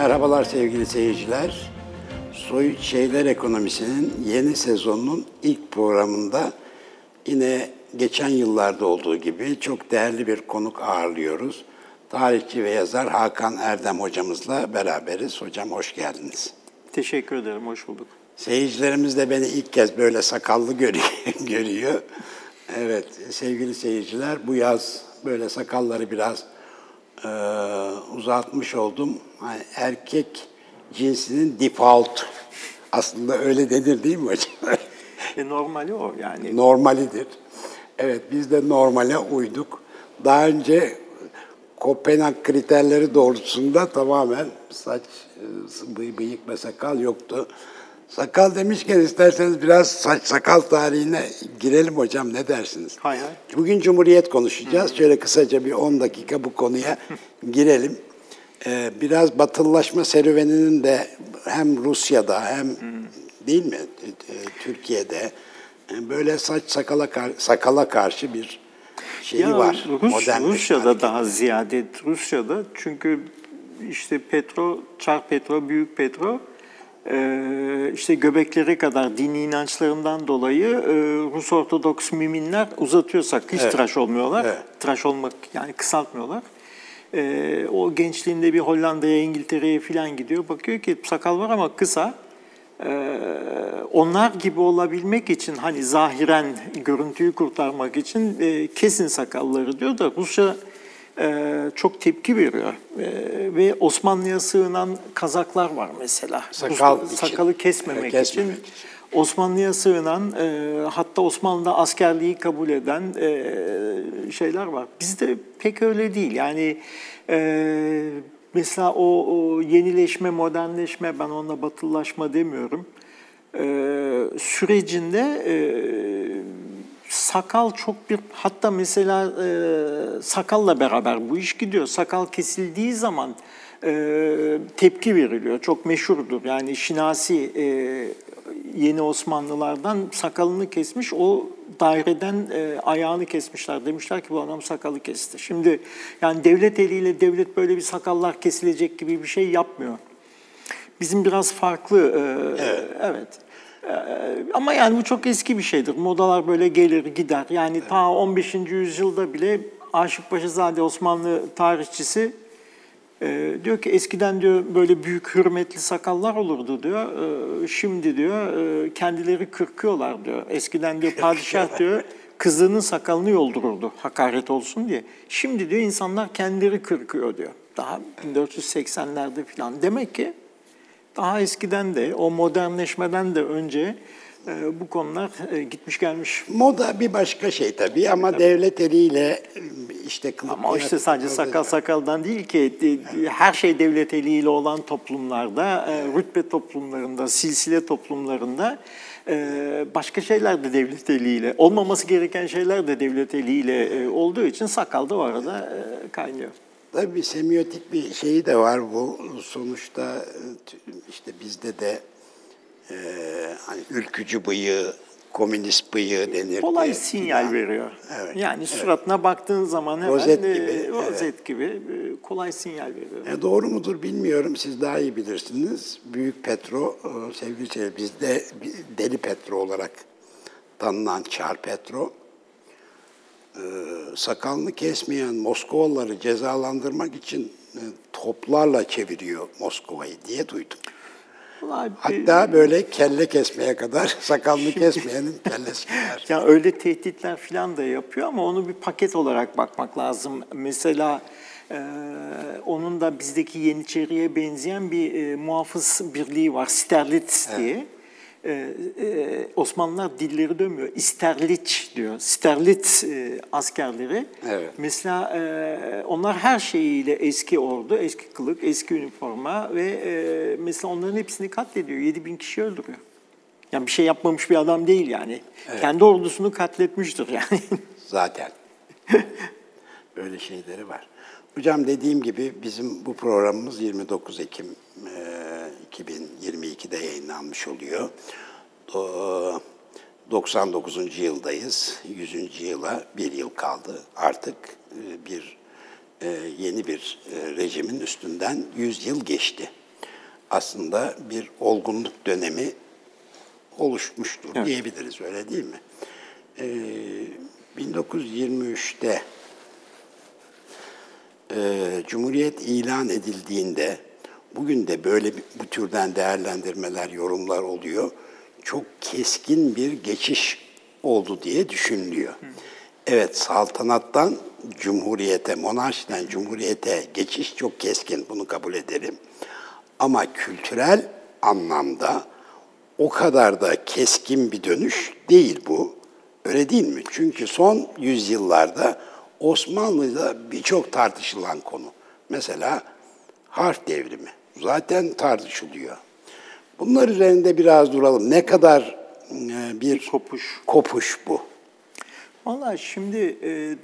Merhabalar sevgili seyirciler. Soyuz Şeyler Ekonomisi'nin yeni sezonunun ilk programında yine geçen yıllarda olduğu gibi çok değerli bir konuk ağırlıyoruz. Tarihçi ve yazar Hakan Erdem hocamızla beraberiz. Hocam hoş geldiniz. Teşekkür ederim, hoş bulduk. Seyircilerimiz de beni ilk kez böyle sakallı görüyor. Evet, sevgili seyirciler, bu yaz böyle sakalları biraz uzatmış oldum. Yani erkek cinsinin default. Aslında öyle denir değil mi hocam? Normali o yani. Normalidir. Evet, biz de normale uyduk. Daha önce Copenhagen kriterleri doğrultusunda tamamen saç, bıyık ve sakal yoktu. Sakal demişken isterseniz biraz saç sakal tarihine girelim hocam, ne dersiniz? Hayır. Bugün Cumhuriyet konuşacağız. Hı-hı. Şöyle kısaca bir 10 dakika bu konuya girelim. Biraz batılılaşma serüveninin de hem Rusya'da hem Hı-hı. değil mi Türkiye'de böyle saç sakala karşı bir şeyi ya, var. Rusya'da daha ziyade Rusya'da çünkü işte Petro, Çar Petro, Büyük Petro işte göbeklere kadar dini inançlarından dolayı Rus Ortodoks müminler uzatıyorsak hiç evet. tıraş olmuyorlar. Evet. Tıraş olmak yani kısaltmıyorlar. O gençliğinde bir Hollanda'ya, İngiltere'ye falan gidiyor. Bakıyor ki sakal var ama kısa. Onlar gibi olabilmek için hani zahiren görüntüyü kurtarmak için kesin sakalları diyor da Rusya çok tepki veriyor. Ve Osmanlı'ya sığınan Kazaklar var mesela. Sakalı kesmemek için. Osmanlı'ya sığınan, hatta Osmanlı'da askerliği kabul eden şeyler var. Bizde pek öyle değil. Yani mesela o yenileşme, modernleşme, ben ona batılılaşma demiyorum, sürecinde sakal çok bir, hatta mesela sakalla beraber bu iş gidiyor. Sakal kesildiği zaman tepki veriliyor. Çok meşhurdur. Yani Şinasi Yeni Osmanlılardan sakalını kesmiş, o daireden ayağını kesmişler. Demişler ki bu adam sakalı kesti. Şimdi yani devlet eliyle devlet böyle bir sakallar kesilecek gibi bir şey yapmıyor. Bizim biraz farklı. Evet. Ama yani bu çok eski bir şeydir. Modalar böyle gelir gider. Yani evet. ta 15. yüzyılda bile Aşıkpaşazade Osmanlı tarihçisi diyor ki eskiden diyor böyle büyük hürmetli sakallar olurdu diyor. Şimdi diyor kendileri kırkıyorlar diyor. Eskiden diyor padişah diyor kızının sakalını yoldururdu hakaret olsun diye. Şimdi diyor insanlar kendileri kırkıyor diyor. Daha 1480'lerde falan. Demek ki daha eskiden de, o modernleşmeden de önce bu konular gitmiş gelmiş. Moda bir başka şey tabii ama tabii. devlet eliyle işte kılık. Ama işte sadece sakaldan değil ki, her şey devlet eliyle olan toplumlarda, rütbe toplumlarında, silsile toplumlarında başka şeyler de devlet eliyle, olmaması gereken şeyler de devlet eliyle olduğu için sakal da o arada kaynıyor. Tabii bir semiotik bir şeyi de var bu. Sonuçta işte bizde de hani ülkücü bıyığı, komünist bıyığı denir. Kolay sinyal yani, veriyor. Evet, yani suratına evet. baktığın zaman hemen Lozet gibi kolay sinyal veriyor. Doğru mudur bilmiyorum. Siz daha iyi bilirsiniz. Büyük Petro, sevgili seyirciler, bizde Deli Petro olarak tanınan Çar Petro. Sakalını kesmeyen Moskovalıları cezalandırmak için toplarla çeviriyor Moskova'yı diye duydum. Hatta böyle kelle kesmeye kadar sakalını kesmeyenin kellesi kadar. Yani öyle tehditler falan da yapıyor ama onu bir paket olarak bakmak lazım. Mesela onun da bizdeki Yeniçeri'ye benzeyen bir muhafız birliği var, Sterletis diye. Evet. Osmanlılar dilleri dönmüyor. İsterliç diyor. Sterlit askerleri. Evet. Mesela onlar her şeyiyle eski ordu, eski kılık, eski üniforma ve mesela onların hepsini katlediyor. 7.000 kişi öldürüyor. Yani bir şey yapmamış bir adam değil yani. Evet. Kendi ordusunu katletmiştir yani. Zaten. Böyle şeyleri var. Hocam dediğim gibi bizim bu programımız 29 Ekim 2022'de yayınlanmış oluyor. 99. yıldayız. 100. yıla bir yıl kaldı. Artık yeni bir rejimin üstünden 100 yıl geçti. aslında bir olgunluk dönemi oluşmuştur evet. diyebiliriz, öyle değil mi? 1923'te Cumhuriyet ilan edildiğinde, bugün de böyle bu türden değerlendirmeler, yorumlar oluyor. Çok keskin bir geçiş oldu diye düşünülüyor. Evet, saltanattan cumhuriyete, monarşiden cumhuriyete geçiş çok keskin, bunu kabul edelim. Ama kültürel anlamda o kadar da keskin bir dönüş değil bu. Öyle değil mi? Çünkü son yüzyıllarda Osmanlı'da birçok tartışılan konu. Mesela harf devrimi. Zaten tartışılıyor. Bunlar üzerinde biraz duralım. Ne kadar bir kopuş bu? Vallahi şimdi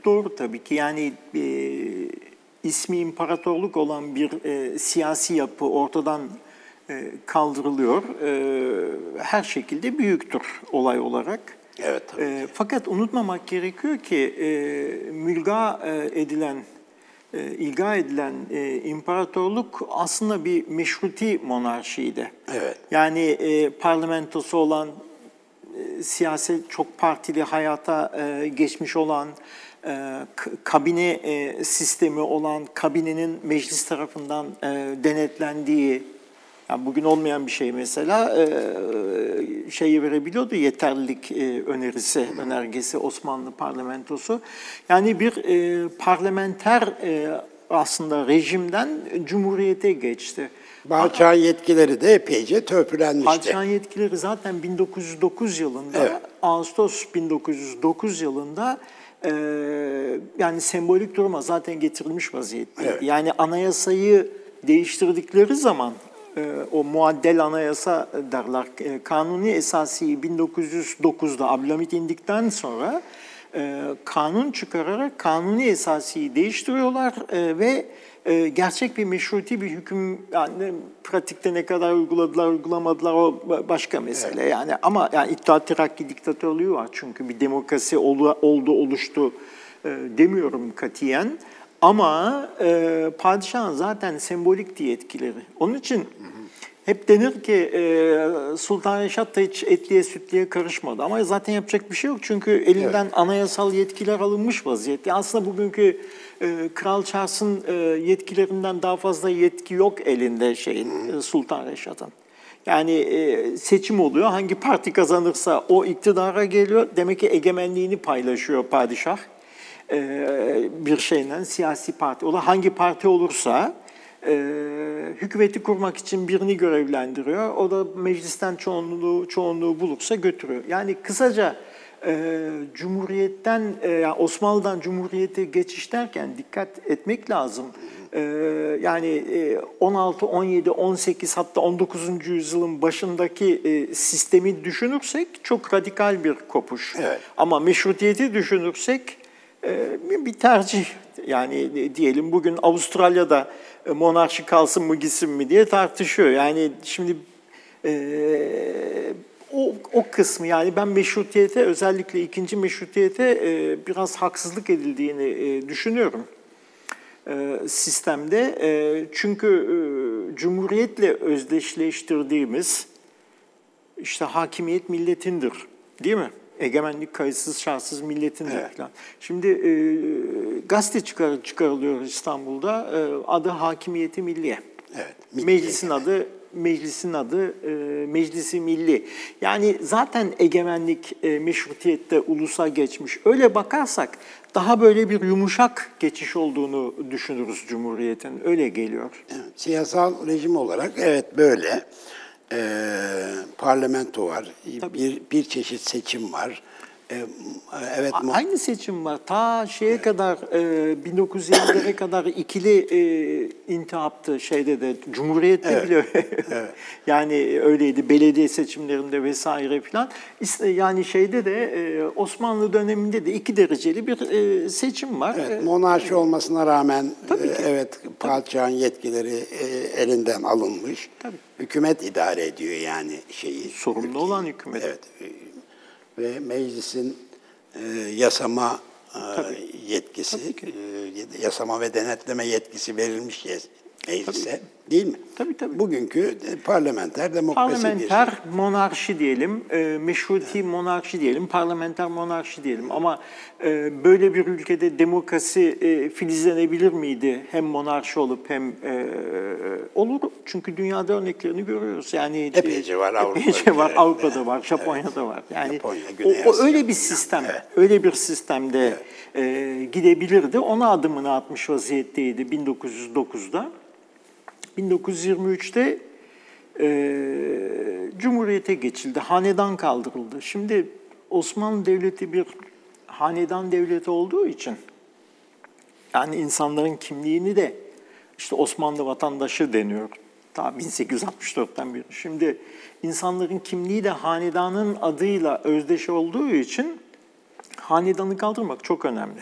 doğru tabii ki. Yani ismi imparatorluk olan bir siyasi yapı ortadan kaldırılıyor. Her şekilde büyüktür olay olarak. Evet, tabii ki. Fakat unutmamak gerekiyor ki ilga edilen imparatorluk aslında bir meşruti monarşiydi. Evet. Yani parlamentosu olan, siyaset çok partili hayata geçmiş olan, kabine sistemi olan, kabinenin meclis tarafından denetlendiği, yani bugün olmayan bir şey mesela şeyi verebiliyordu, yeterlilik önergesi Osmanlı parlamentosu. Yani bir parlamenter aslında rejimden cumhuriyete geçti. Balkan yetkileri de epeyce törpülenmişti. Balkan yetkileri zaten 1909 yılında, evet. Ağustos 1909 yılında yani sembolik duruma zaten getirilmiş vaziyetteydi. Evet. Yani anayasayı değiştirdikleri zaman, o muaddel anayasa derler, kanuni esasiyi 1909'da Abdülhamit indikten sonra kanun çıkararak kanuni esasiyi değiştiriyorlar ve gerçek bir meşruti bir hüküm, yani pratikte ne kadar uyguladılar, uygulamadılar o başka mesele. Evet. Yani ama yani İttihat Terakki diktatörlüğü var, çünkü bir demokrasi oldu oluştu demiyorum katiyen. Ama padişahın zaten sembolikti yetkileri. Onun için hep denir ki Sultan Reşat da hiç etliye sütliye karışmadı. Ama zaten yapacak bir şey yok, çünkü elinden evet. anayasal yetkiler alınmış vaziyette. Aslında bugünkü Kral Charles'ın yetkilerinden daha fazla yetki yok elinde Sultan Reşat'ın. Yani seçim oluyor, hangi parti kazanırsa o iktidara geliyor. Demek ki egemenliğini paylaşıyor padişah. Bir şeyden, siyasi parti olan hangi parti olursa hükümeti kurmak için birini görevlendiriyor. O da meclisten çoğunluğu bulursa götürüyor. Yani kısaca Cumhuriyet'ten, Osmanlı'dan Cumhuriyet'e geçiş derken dikkat etmek lazım. Yani 16, 17, 18 hatta 19. yüzyılın başındaki sistemi düşünürsek çok radikal bir kopuş. Evet. Ama meşrutiyeti düşünürsek bir tercih, yani diyelim bugün Avustralya'da monarşi kalsın mı gitsin mi diye tartışıyor. Yani şimdi o kısmı, yani ben meşrutiyete, özellikle ikinci meşrutiyete biraz haksızlık edildiğini düşünüyorum sistemde. Çünkü Cumhuriyet'le özdeşleştirdiğimiz işte hakimiyet milletindir, değil mi? Egemenlik kayıtsız şartsız milletin evet. falan. Şimdi gazete çıkarılıyor İstanbul'da. Adı Hakimiyeti Milliye. Evet. Meclisin adı Meclisi Milli. Yani zaten egemenlik meşrutiyette ulusa geçmiş. Öyle bakarsak daha böyle bir yumuşak geçiş olduğunu düşünürüz Cumhuriyet'in. Öyle geliyor. Evet, siyasal rejim olarak evet böyle. Parlamento var, bir çeşit seçim var. Evet. Aynı seçim var. Ta şeye evet. kadar 1920'lere kadar ikili intihaptı şeyde de, Cumhuriyet'te evet. bile evet. yani öyleydi, belediye seçimlerinde vesaire filan. Yani şeyde de Osmanlı döneminde de 2 dereceli bir seçim var. Evet, monarşi olmasına rağmen evet padişahın yetkileri elinden alınmış. Tabii. Hükümet idare ediyor yani şeyi. Sorumlu ülkeyi. Olan hükümet. Evet. Ve meclisin yasama yetkisi, yasama ve denetleme yetkisi verilmiş meclise. Tabii. Değil mi? Tabii tabii. Bugünkü parlamenter demokrasi parlamenter diye. Monarşi diyelim, meşruti monarşi diyelim, parlamenter monarşi diyelim. Ama böyle bir ülkede demokrasi filizlenebilir miydi? Hem monarşi olup hem olur. Çünkü dünyada örneklerini görüyoruz. Yani epeyce var Avrupa'da. Epeyce var Avrupa'da var, Japonya'da var. Yani Japonya, o öyle bir sistem, evet. Öyle bir sistemde gidebilirdi. Ona adımını atmış vaziyetteydi 1909'da. 1923'te Cumhuriyet'e geçildi, hanedan kaldırıldı. Şimdi Osmanlı Devleti bir hanedan devleti olduğu için, yani insanların kimliğini de işte Osmanlı vatandaşı deniyor. Ta 1864'ten beri. Şimdi insanların kimliği de hanedanın adıyla özdeş olduğu için hanedanı kaldırmak çok önemli.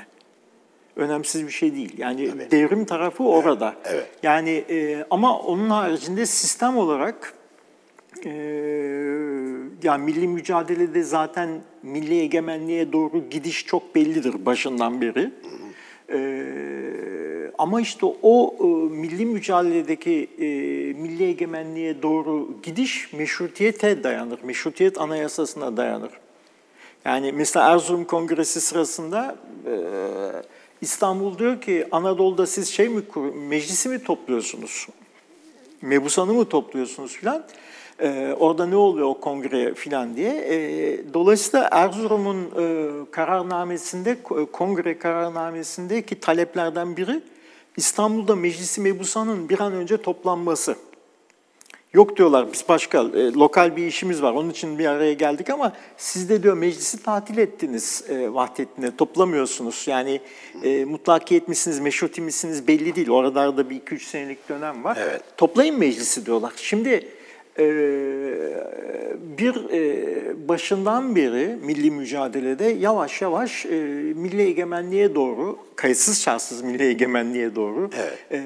Önemsiz bir şey değil. Yani tabii. Devrim tarafı orada. Evet, evet. Yani ama onun haricinde sistem olarak yani milli mücadelede zaten milli egemenliğe doğru gidiş çok bellidir başından beri. Ama işte o milli mücadeledeki milli egemenliğe doğru gidiş meşrutiyete dayanır. Meşrutiyet anayasasına dayanır. Yani mesela Erzurum Kongresi sırasında İstanbul diyor ki, Anadolu'da siz meclisi mi topluyorsunuz, mebusanı mı topluyorsunuz filan, orada ne oluyor o kongre filan diye. Dolayısıyla Erzurum'un kararnamesinde, kongre kararnamesindeki taleplerden biri İstanbul'da meclisi mebusanın bir an önce toplanması. Yok diyorlar, biz başka lokal bir işimiz var, onun için bir araya geldik ama siz de diyor meclisi tatil ettiniz vahdetine, toplamıyorsunuz. Yani mutlaki etmişsiniz, meşruti misiniz belli değil. Orada da bir 2-3 senelik dönem var. Evet. Toplayın meclisi diyorlar. Şimdi bir başından beri milli mücadelede yavaş yavaş milli egemenliğe doğru, kayıtsız şartsız milli egemenliğe doğru... Evet.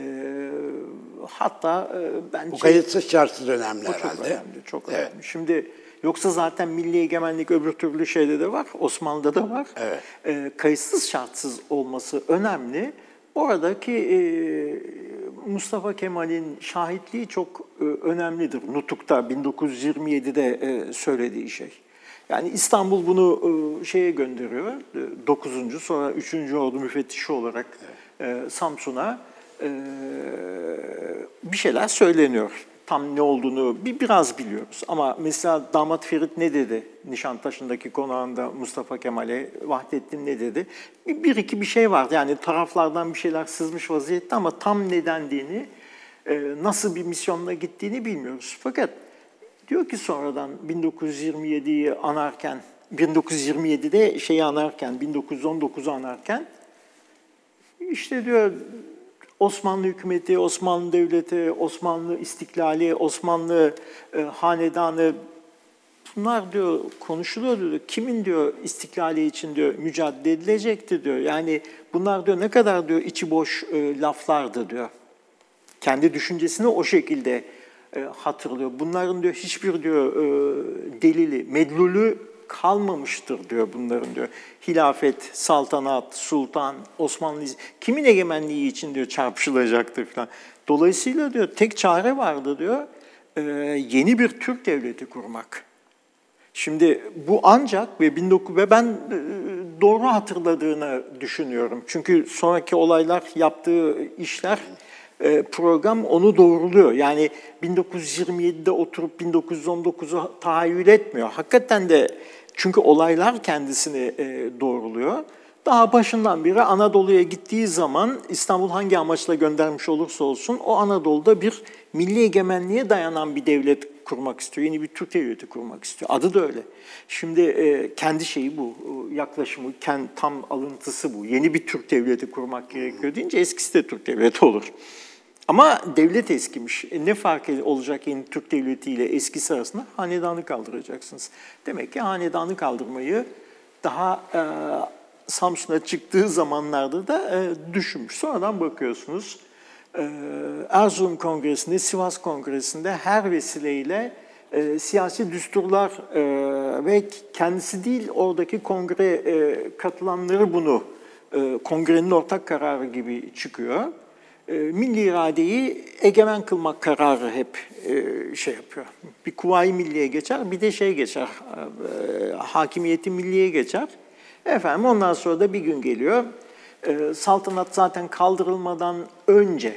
Hatta bence... Bu kayıtsız şartsız önemli herhalde. Çok önemli, çok önemli. Evet. Şimdi yoksa zaten milli egemenlik öbür türlü şeyde de var, Osmanlı'da da var. Evet. Kayıtsız şartsız olması önemli. Oradaki Mustafa Kemal'in şahitliği çok önemlidir. Nutuk'ta 1927'de söylediği şey. Yani İstanbul bunu şeye gönderiyor, 9. sonra 3. Ordu müfettişi olarak Samsun'a. Bir şeyler söyleniyor. Tam ne olduğunu biraz biliyoruz. Ama mesela damat Ferit ne dedi? Nişantaşı'ndaki konağında Mustafa Kemal'e Vahdettin ne dedi? Bir iki bir şey vardı. Yani taraflardan bir şeyler sızmış vaziyette ama tam ne dendiğini, nasıl bir misyonla gittiğini bilmiyoruz. Fakat diyor ki sonradan 1927'yi anarken, 1927'de şeyi anarken, 1919'u anarken işte diyor Osmanlı hükümeti, Osmanlı devleti, Osmanlı istiklali, Osmanlı hanedanı, bunlar diyor konuşuluyor diyor. Kimin diyor istiklali için diyor mücadele edilecekti diyor. Yani bunlar diyor ne kadar diyor içi boş laflardı diyor. Kendi düşüncesini o şekilde hatırlıyor. Bunların diyor hiçbir diyor delili, medlulü kalmamıştır diyor bunların diyor. Hilafet, saltanat, sultan, Osmanlı kimin egemenliği için diyor çarpışılacaktı falan. Dolayısıyla diyor tek çare vardı diyor yeni bir Türk devleti kurmak. Şimdi bu ancak ve ben doğru hatırladığını düşünüyorum. Çünkü sonraki olaylar, yaptığı işler, program onu doğruluyor. Yani 1927'de oturup 1919'u tahayyül etmiyor. Hakikaten de çünkü olaylar kendisini doğruluyor. Daha başından beri Anadolu'ya gittiği zaman İstanbul hangi amaçla göndermiş olursa olsun o Anadolu'da bir milli egemenliğe dayanan bir devlet kurmak istiyor. Yeni bir Türk devleti kurmak istiyor. Adı da öyle. Şimdi kendi şeyi bu, yaklaşımı, tam alıntısı bu. Yeni bir Türk devleti kurmak gerekiyor deyince eskisi de Türk devleti olur. Ama devlet eskimiş. Ne fark olacak yeni Türk devleti ile eskisi arasında? Hanedanı kaldıracaksınız. Demek ki hanedanı kaldırmayı daha... Samsun'a çıktığı zamanlarda da düşünmüş. Sonradan bakıyorsunuz Erzurum Kongresi'nde, Sivas Kongresi'nde her vesileyle siyasi düsturlar ve kendisi değil oradaki kongre katılanları bunu kongrenin ortak kararı gibi çıkıyor. milli iradeyi egemen kılmak kararı hep şey yapıyor. Bir kuvayi milliye geçer, bir de şey geçer, hakimiyeti milliye geçer. Efendim ondan sonra da bir gün geliyor. Saltanat zaten kaldırılmadan önce,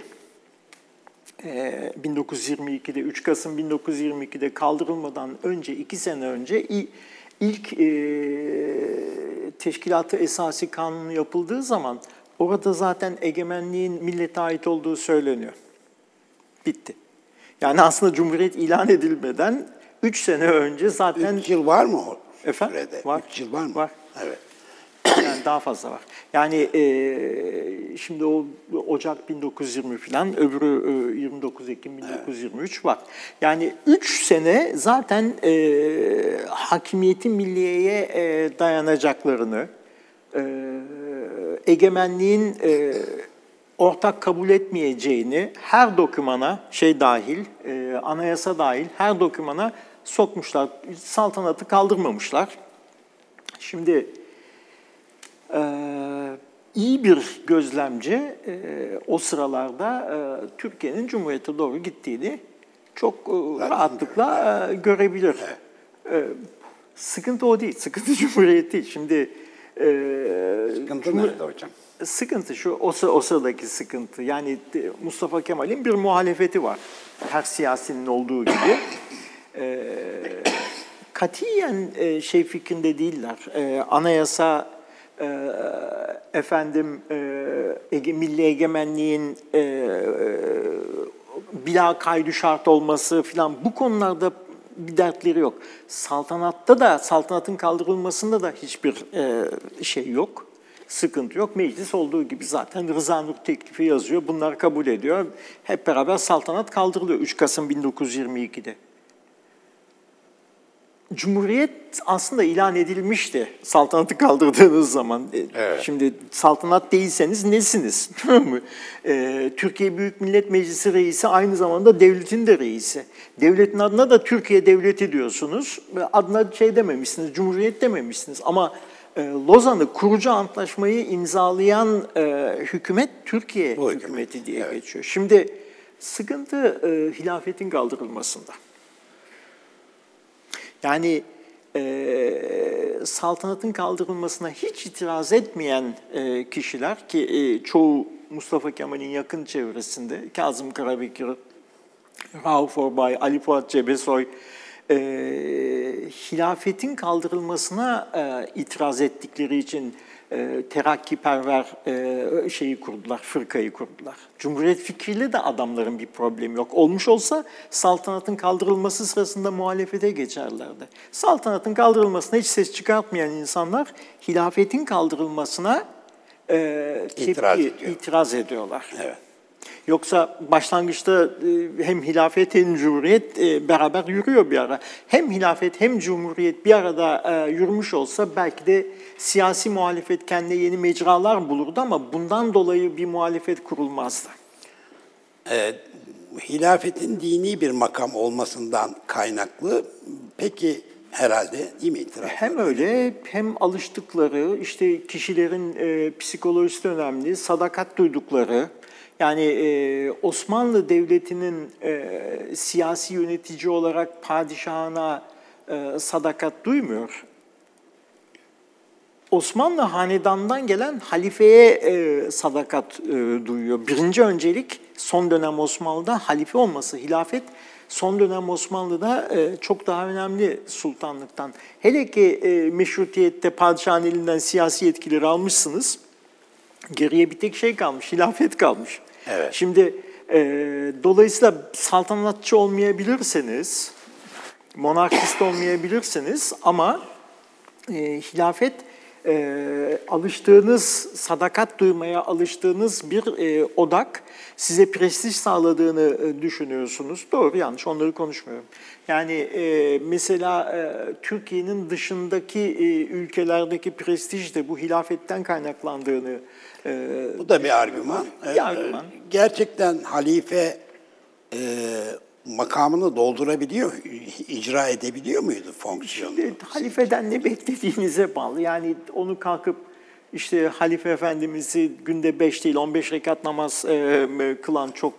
1922'de, 3 Kasım 1922'de kaldırılmadan önce, 2 sene önce ilk teşkilatı esası kanunu yapıldığı zaman orada zaten egemenliğin millete ait olduğu söyleniyor. Bitti. Yani aslında Cumhuriyet ilan edilmeden 3 sene önce zaten... 3 yıl var mı o sürede? Efendim? Var. 3 yıl var mı? Var. Evet. Yani daha fazla var. Yani şimdi o Ocak 1920 falan, öbürü 29 Ekim 1923 evet. Var. Yani 3 sene zaten hakimiyeti milliyeye dayanacaklarını, egemenliğin ortak kabul etmeyeceğini her dokümana, şey dahil, anayasa dahil her dokümana sokmuşlar. Saltanatı kaldırmamışlar. Şimdi iyi bir gözlemci o sıralarda Türkiye'nin Cumhuriyet'e doğru gittiğini çok rahatlıkla görebilir. Sıkıntı o değil, sıkıntı Cumhuriyet değil. Şimdi, sıkıntı nerede hocam? Sıkıntı şu, o sıradaki sıkıntı. Yani Mustafa Kemal'in bir muhalefeti var. Her siyasinin olduğu gibi. Katiyen şey fikrinde değiller. Anayasa, efendim, milli egemenliğin bila kaydı şart olması filan, bu konularda bir dertleri yok. Saltanatta da, saltanatın kaldırılmasında da hiçbir şey yok, sıkıntı yok. Meclis olduğu gibi zaten Rıza Nur teklifi yazıyor, bunlar kabul ediyor. Hep beraber saltanat kaldırılıyor 3 Kasım 1922'de. Cumhuriyet aslında ilan edilmişti saltanatı kaldırdığınız zaman. Evet. Şimdi saltanat değilseniz nesiniz? Türkiye Büyük Millet Meclisi reisi aynı zamanda devletin de reisi. Devletin adına da Türkiye Devleti diyorsunuz. Adına şey dememişsiniz, Cumhuriyet dememişsiniz. Ama Lozan'ı, kurucu antlaşmayı imzalayan hükümet Türkiye hükümeti diye evet. Geçiyor. Şimdi sıkıntı hilafetin kaldırılmasında. Yani saltanatın kaldırılmasına hiç itiraz etmeyen kişiler ki çoğu Mustafa Kemal'in yakın çevresinde, Kazım Karabekir, Rauf Orbay, Ali Fuat Cebesoy, hilafetin kaldırılmasına itiraz ettikleri için terakkiperver şeyi kurdular, fırkayı kurdular. Cumhuriyet fikriyle de adamların bir problemi yok. Olmuş olsa saltanatın kaldırılması sırasında muhalefete geçerlerdi. Saltanatın kaldırılmasına hiç ses çıkartmayan insanlar hilafetin kaldırılmasına itiraz ediyorlar. Evet. Yoksa başlangıçta hem hilafet hem cumhuriyet beraber yürüyor bir ara. Hem hilafet hem cumhuriyet bir arada yürümüş olsa belki de siyasi muhalefet kendine yeni mecralar bulurdu ama bundan dolayı bir muhalefet kurulmazdı. Hilafetin dini bir makam olmasından kaynaklı peki herhalde değil mi itiraz? Hem öyle hem alıştıkları, işte kişilerin psikolojisi önemli, sadakat duydukları. Yani Osmanlı Devleti'nin siyasi yönetici olarak padişahına sadakat duymuyor. Osmanlı hanedandan gelen halifeye sadakat duyuyor. Birinci öncelik son dönem Osmanlı'da halife olması, hilafet son dönem Osmanlı'da çok daha önemli sultanlıktan. Hele ki meşrutiyette padişahın elinden siyasi yetkileri almışsınız, geriye bir tek şey kalmış, hilafet kalmış. Evet. Şimdi dolayısıyla saltanatçı olmayabilirsiniz, monarşist olmayabilirsiniz ama hilafet alıştığınız, sadakat duymaya alıştığınız bir odak, size prestij sağladığını düşünüyorsunuz. Doğru yanlış onları konuşmuyorum. Yani mesela Türkiye'nin dışındaki ülkelerdeki prestij de bu hilafetten kaynaklandığını bu da bir argüman. Gerçekten halife makamını doldurabiliyor, icra edebiliyor muydu fonksiyonunu? Halifeden ne beklediğinize bağlı. Yani onu kalkıp İşte Halife Efendimiz'i günde 5 değil 15 rekat namaz kılan çok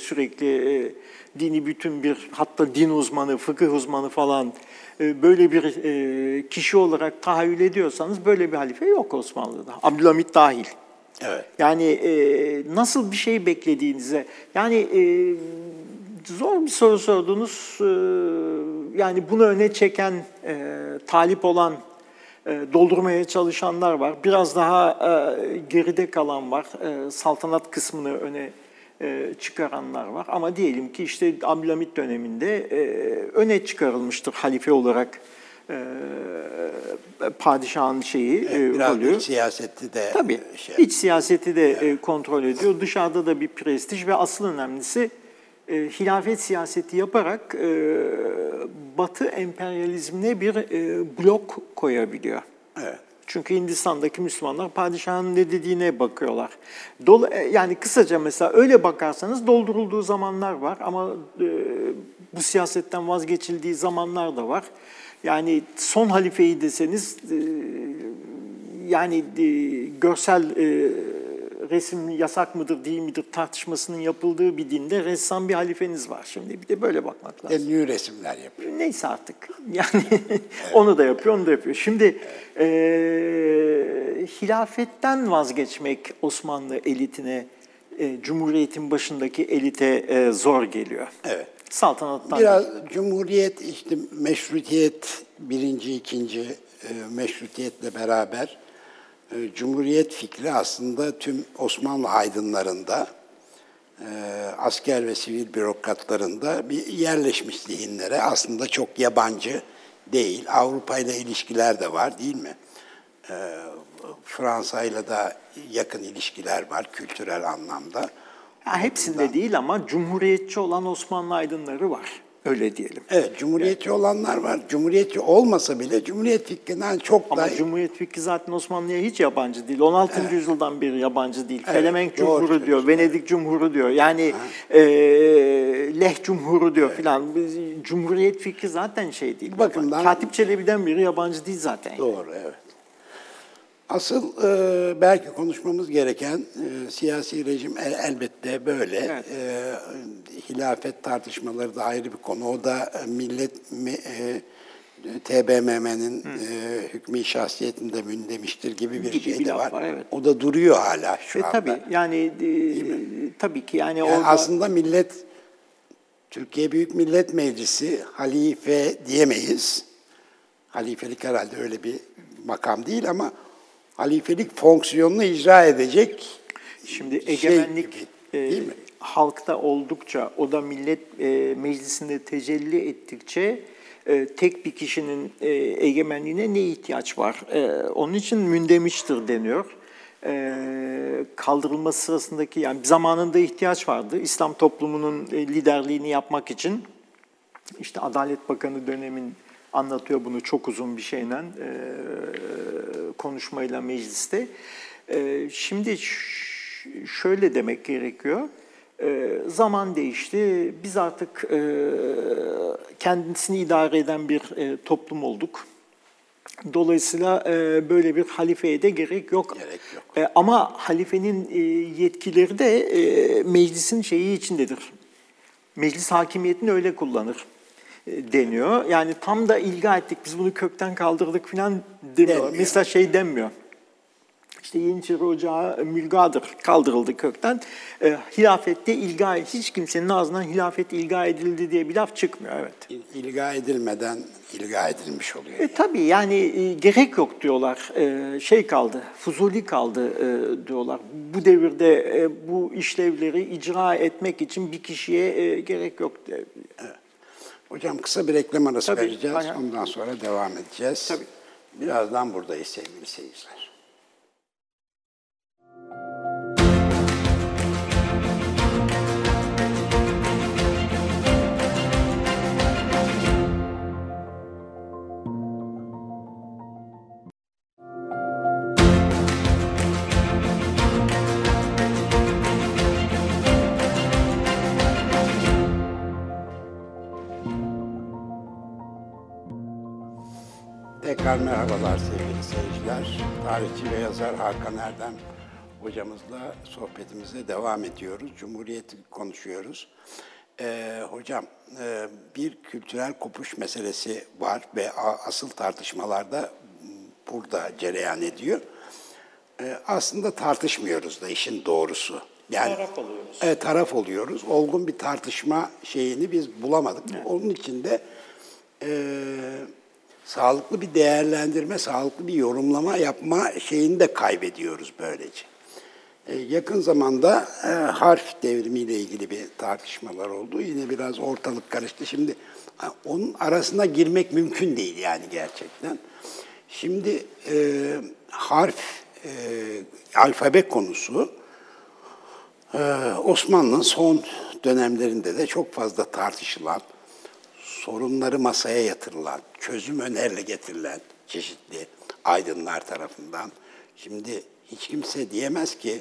sürekli dini bütün bir hatta din uzmanı, fıkıh uzmanı falan böyle bir kişi olarak tahayyül ediyorsanız böyle bir halife yok Osmanlı'da. Abdülhamit dahil. Evet. Yani nasıl bir şey beklediğinize, yani zor bir soru sordunuz. Yani bunu öne çeken, talip olan, doldurmaya çalışanlar var. Biraz daha geride kalan var. Saltanat kısmını öne çıkaranlar var. Ama diyelim ki işte Abdülhamit döneminde öne çıkarılmıştır halife olarak padişahın şeyi oluyor. İç siyaseti de tabii, şey, iç siyaseti de kontrol ediyor. Dışarıda da bir prestij ve asıl önemlisi hilafet siyaseti yaparak Batı emperyalizmine bir blok koyabiliyor. Evet. Çünkü Hindistan'daki Müslümanlar padişahın ne dediğine bakıyorlar. Yani kısaca mesela öyle bakarsanız doldurulduğu zamanlar var ama bu siyasetten vazgeçildiği zamanlar da var. Yani son halifeyi deseniz yani görsel resim yasak mıdır değil midir tartışmasının yapıldığı bir dinde ressam bir halifeniz var. Şimdi bir de böyle bakmak lazım. Ünlü resimler yapıyor. Neyse artık. Yani evet. Onu da yapıyor, onu da yapıyor. Şimdi evet. Hilafetten vazgeçmek Osmanlı elitine, Cumhuriyet'in başındaki elite zor geliyor. Evet. Saltanattan. Biraz Cumhuriyet, işte meşrutiyet, birinci, ikinci meşrutiyetle beraber Cumhuriyet fikri aslında tüm Osmanlı aydınlarında, asker ve sivil bürokratlarında bir yerleşmiş zihinlere, aslında çok yabancı değil. Avrupa ile ilişkiler de var değil mi? Fransa ile de yakın ilişkiler var kültürel anlamda. Ya hepsinde bundan değil ama cumhuriyetçi olan Osmanlı aydınları var. Öyle diyelim. Evet, cumhuriyetçi yani olanlar var. Cumhuriyetçi olmasa bile Cumhuriyet fikrinden çok ama daha... Ama Cumhuriyet fikri zaten Osmanlı'ya hiç yabancı değil. 16. Evet. Yüzyıldan beri yabancı değil. Evet, Felemenk Cumhuru diyor, Venedik Cumhuru diyor, yani Leh Cumhuru diyor, evet, filan. Cumhuriyet fikri zaten şey değil. Bakımdan... Katip Çelebi'den beri yabancı değil zaten. Doğru, evet. Asıl belki konuşmamız gereken siyasi rejim elbette böyle. Evet. Hilafet tartışmaları da ayrı bir konu. O da millet TBMM'nin hükmî şahsiyetinde mündemiştir gibi bir şey de var. Evet. O da duruyor hala şu anda. Tabii yani tabii ki yani orada... aslında millet, Türkiye Büyük Millet Meclisi halife diyemeyiz. Halifelik herhalde öyle bir makam değil ama halifelik fonksiyonunu icra edecek. Şimdi egemenlik gibi, değil mi? Halkta oldukça, o da millet meclisinde tecelli ettikçe tek bir kişinin egemenliğine ne ihtiyaç var? Onun için mündemiştir deniyor. Kaldırılması sırasındaki, yani zamanında ihtiyaç vardı. İslam toplumunun liderliğini yapmak için, işte Adalet Bakanı dönemin anlatıyor bunu çok uzun bir şeyle, konuşmayla mecliste. Şimdi şöyle demek gerekiyor, zaman değişti, biz artık kendisini idare eden bir toplum olduk. Dolayısıyla böyle bir halifeye de gerek yok. Ama halifenin yetkileri de meclisin şeyi içindedir. Meclis hakimiyetini öyle kullanır deniyor. Yani tam da ilga ettik, biz bunu kökten kaldırdık falan demiyor. Mesela şey denmiyor. İşte Yeniçeri Ocağı mülgadır, kaldırıldı kökten. Hilafette ilga, hiç kimsenin ağzından hilafet ilga edildi diye bir laf çıkmıyor. Evet. İlga edilmeden ilga edilmiş oluyor. Yani. Tabii yani gerek yok diyorlar, şey kaldı, fuzuli kaldı diyorlar. Bu devirde bu işlevleri icra etmek için bir kişiye gerek yok diyor. Evet. Hocam kısa bir reklam arası vereceğiz, aynen. Ondan sonra devam edeceğiz. Tabii. Birazdan buradayız sevgili seyirciler. Tekrar merhabalar sevgili seyirciler. Tarihçi ve yazar Hakan Erdem hocamızla sohbetimize devam ediyoruz. Cumhuriyeti konuşuyoruz. Hocam, bir kültürel kopuş meselesi var ve asıl tartışmalarda burada cereyan ediyor. Aslında tartışmıyoruz da işin doğrusu. Yani, taraf oluyoruz. Taraf oluyoruz. Olgun bir tartışma şeyini biz bulamadık. Evet. Onun için de sağlıklı bir değerlendirme, sağlıklı bir yorumlama yapma şeyini de kaybediyoruz böylece. Yakın zamanda harf devrimiyle ilgili bir tartışmalar oldu. Yine biraz ortalık karıştı. Şimdi onun arasına girmek mümkün değil yani gerçekten. Şimdi harf, alfabe konusu Osmanlı'nın son dönemlerinde de çok fazla tartışılan, sorunları masaya yatırılan, çözüm önerileri getirilen çeşitli aydınlar tarafından. Şimdi hiç kimse diyemez ki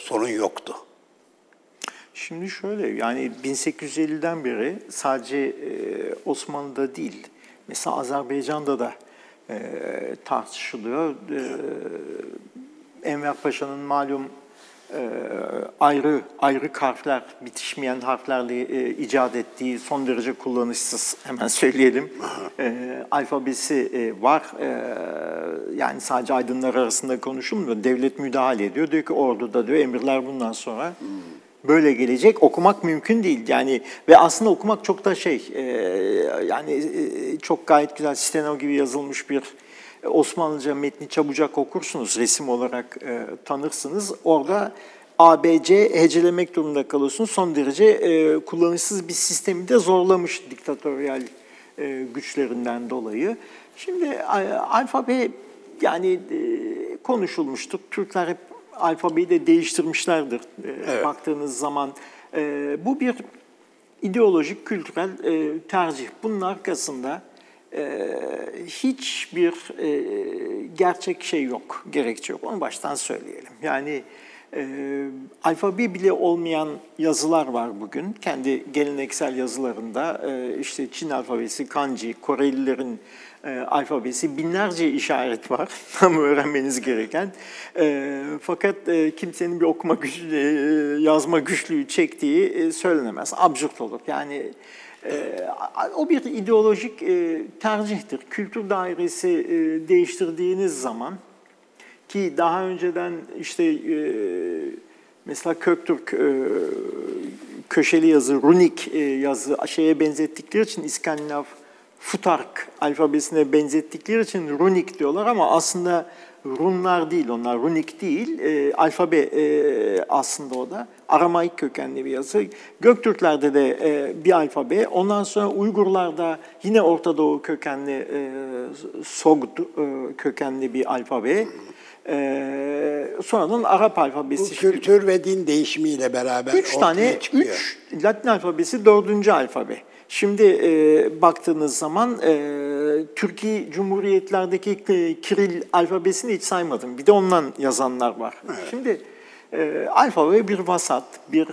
sorun yoktu. Şimdi şöyle, yani 1850'den beri sadece Osmanlı'da değil, mesela Azerbaycan'da da tartışılıyor. Enver Paşa'nın malum ayrı harfler, bitişmeyen harflerle icat ettiği son derece kullanışsız, hemen söyleyelim, alfabesi var. Yani sadece aydınlar arasında konuşulmuyor. Devlet müdahale ediyor. Diyor ki orduda, diyor, emirler bundan sonra böyle gelecek. Okumak mümkün değil. Yani ve aslında okumak çok da yani çok gayet güzel steno gibi yazılmış bir Osmanlıca metni çabucak okursunuz, resim olarak tanırsınız. Orada ABC hecelemek durumunda kalıyorsunuz. Son derece kullanışsız bir sistemi de zorlamış diktatöryal güçlerinden dolayı. Şimdi alfabe yani konuşulmuştur. Türkler hep alfabeyi de değiştirmişlerdir evet. Baktığınız zaman. Bu bir ideolojik, kültürel tercih. Bunun arkasında hiçbir gerçek yok, gerekçe yok. Onu baştan söyleyelim. Yani alfabe bile olmayan yazılar var bugün. Kendi geleneksel yazılarında işte Çin alfabesi, kanji, Korelilerin alfabesi, binlerce işaret var ama öğrenmeniz gereken. Fakat kimsenin bir okuma güçlü, yazma güçlüğü çektiği söylenemez. Absürt olur. Yani o bir ideolojik tercihtir. Kültür dairesi değiştirdiğiniz zaman, ki daha önceden işte mesela Köktürk köşeli yazı, runik yazı şeye benzettikleri için, İskandinav Futark alfabesine benzettikleri için runik diyorlar ama aslında Rumlar değil onlar, runik değil, alfabe aslında o da. Aramaik kökenli bir yazı. Göktürklerde de bir alfabe, ondan sonra Uygurlarda yine Orta Doğu kökenli, Sogd kökenli bir alfabe. Sonradan Arap alfabesi. Bu kültür ve din değişimiyle beraber ortaya çıkıyor. Üç Latin alfabesi, dördüncü alfabe. Şimdi baktığınız zaman Türkiye Cumhuriyetlerdeki Kiril alfabesini hiç saymadım. Bir de ondan yazanlar var. Evet. Şimdi alfabe bir vasat, bir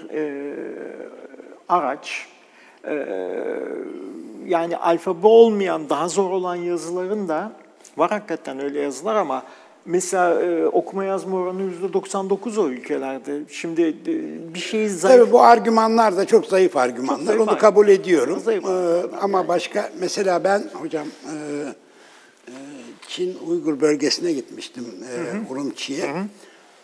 araç. Yani alfabe olmayan, daha zor olan yazıların da var hakikaten öyle yazılar ama mesela okuma yazma oranı %99 o ülkelerde. Şimdi bir şey zayıf. Tabii bu argümanlar da çok zayıf argümanlar. Çok zayıf onu kabul ediyorum. Ama yani başka, mesela ben hocam Çin Uygur bölgesine gitmiştim, Urumçi'ye.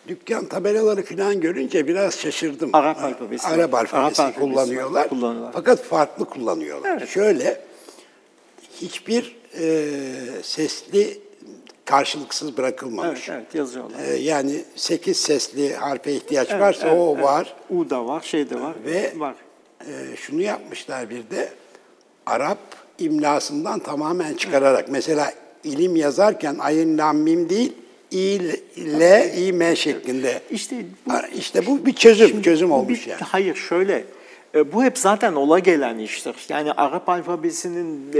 Dükkan tabelaları falan görünce biraz şaşırdım. Arap alfabesi. Arap alfabesi kullanıyorlar. Fakat farklı kullanıyorlar. Evet. Şöyle, hiçbir sesli karşılıksız bırakılmamış. Evet, evet yazıyorlar. Yani 8 sesli harfe ihtiyaç varsa o var. U da var, şey de var. Ve var. Şunu yapmışlar bir de, Arap imlasından tamamen çıkararak. Evet. Mesela ilim yazarken ayın lammim değil, İ-L-İ-M şeklinde. İşte bu bir çözüm olmuş yani. Hayır şöyle, bu hep zaten ola gelen iştir. Yani Arap alfabesinin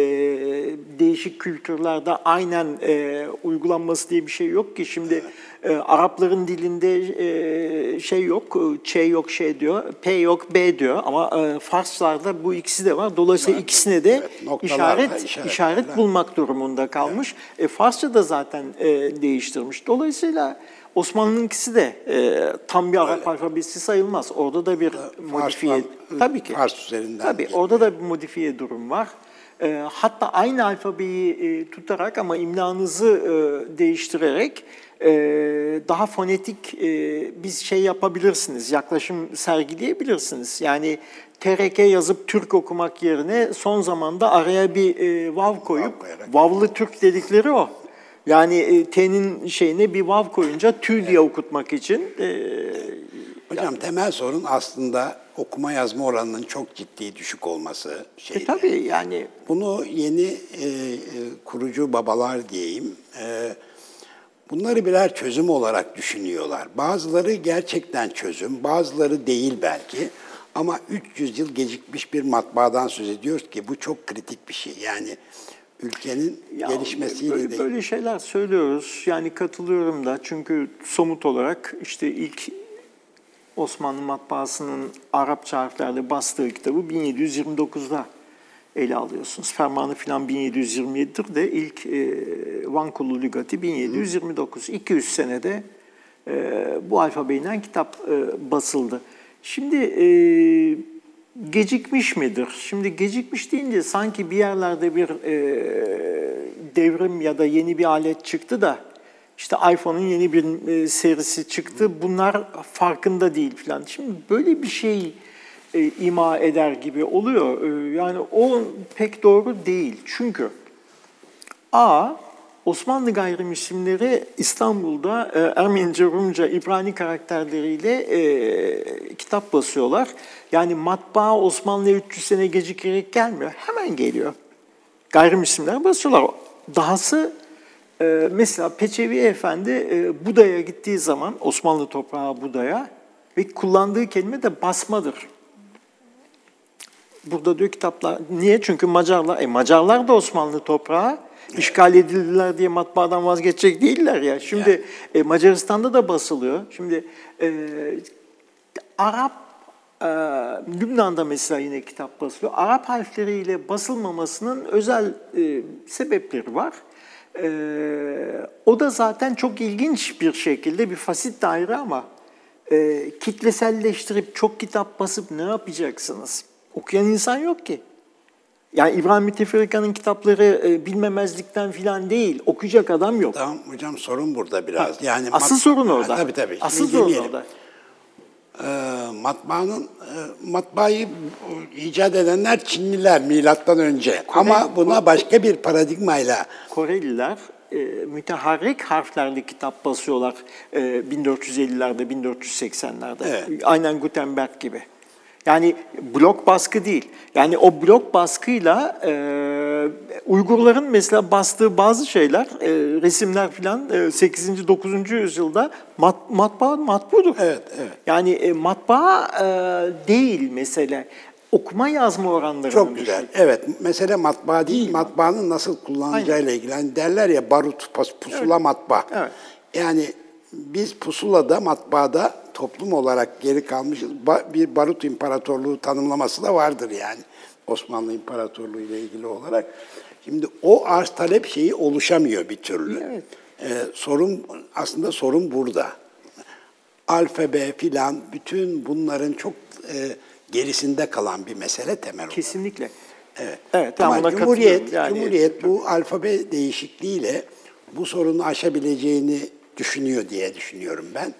değişik kültürlerde aynen uygulanması diye bir şey yok ki. Şimdi Arapların dilinde şey yok, Ç yok, şey diyor, P yok, B diyor. Ama Farslarda bu ikisi de var. Dolayısıyla evet, ikisine de evet, işaret bulmak durumunda kalmış. Evet. Farsça da zaten değiştirmiş. Dolayısıyla Osmanlı'nınkisi de tam bir Arap alfabesi sayılmaz. Orada da bir modifiye, tabii ki. Fars üzerinden. Tabii, orada da bir modifiye durum var. Hatta aynı alfabeyi tutarak ama imlanızı değiştirerek daha fonetik bir şey yapabilirsiniz, yaklaşım sergileyebilirsiniz. Yani TRK yazıp Türk okumak yerine son zamanda araya bir vav koyup, vavlı Türk dedikleri o. Yani T'nin şeyine bir vav koyunca tü diye okutmak için. Hocam yani, temel sorun aslında okuma yazma oranının çok ciddi düşük olması. Tabii yani. Bunu yeni kurucu babalar diyeyim. Bunları birer çözüm olarak düşünüyorlar. Bazıları gerçekten çözüm, bazıları değil belki. Ama 300 yıl gecikmiş bir matbaadan söz ediyoruz ki bu çok kritik bir şey. Yani ülkenin gelişmesiyle de... Böyle şeyler söylüyoruz. Yani katılıyorum da çünkü somut olarak işte ilk Osmanlı matbaasının Arapça harflerle bastığı kitabı 1729'da ele alıyorsunuz. Fermanı filan 1727'dir de ilk Van Kullu Lügati 1729. 200 senede bu alfabeyle kitap basıldı. Şimdi gecikmiş midir? Şimdi gecikmiş deyince sanki bir yerlerde bir devrim ya da yeni bir alet çıktı da işte iPhone'un yeni bir serisi çıktı. Bunlar farkında değil filan. Şimdi böyle bir şey ima eder gibi oluyor. Yani o pek doğru değil. Çünkü A, Osmanlı gayrimüslimleri İstanbul'da Ermenice, Rumca, İbrani karakterleriyle kitap basıyorlar. Yani matbaa Osmanlı'ya 300 sene gecikerek gelmiyor. Hemen geliyor. Gayrimüslimler basıyorlar. Dahası mesela Peçevi Efendi Buda'ya gittiği zaman, Osmanlı toprağı Buda'ya ve kullandığı kelime de basmadır. Burada diyor kitaplar, niye? Çünkü Macarlar da Osmanlı toprağı işgal edildiler diye matbaadan vazgeçecek değiller ya. Şimdi Macaristan'da da basılıyor. Şimdi Arap, Lübnan'da mesela yine kitap basılıyor. Arap harfleriyle basılmamasının özel sebepleri var. O da zaten çok ilginç bir şekilde bir fasit daire ama kitleselleştirip çok kitap basıp ne yapacaksınız? Okuyan insan yok ki. Yani İbrahim Müteferrika'nın kitapları bilmemezlikten filan değil, okuyacak adam yok. Tamam hocam, sorun burada biraz. Yani asıl sorun orada. Tabii. Asıl sorun orada. Matbaayı icat edenler Çinliler milattan önce. Ama buna başka bir paradigmayla. Koreliler müteharrik harflerle kitap basıyorlar 1450'lerde, 1480'lerde. Evet. Aynen Gutenberg gibi. Yani blok baskı değil. Yani o blok baskıyla Uygurların mesela bastığı bazı şeyler, resimler filan 8. 9. yüzyılda matbudur. Evet. Yani matbaa değil mesele. Okuma yazma oranları. Çok güzel. Düşün. Evet, mesele matbaa değil, matbaanın nasıl kullanılacağıyla ilgili. Yani derler ya barut, pusula, matbaa. Evet. Yani biz pusulada, matbaada toplum olarak geri kalmışız. Bir barut imparatorluğu tanımlaması da vardır yani Osmanlı İmparatorluğu ile ilgili olarak. Şimdi o arz talep şeyi oluşamıyor bir türlü. Evet. Sorun burada. Alfabe filan bütün bunların çok gerisinde kalan bir mesele temel olarak. Kesinlikle. Evet. Ama Cumhuriyet bu alfabe değişikliğiyle bu sorunu aşabileceğini düşünüyor diye düşünüyorum ben.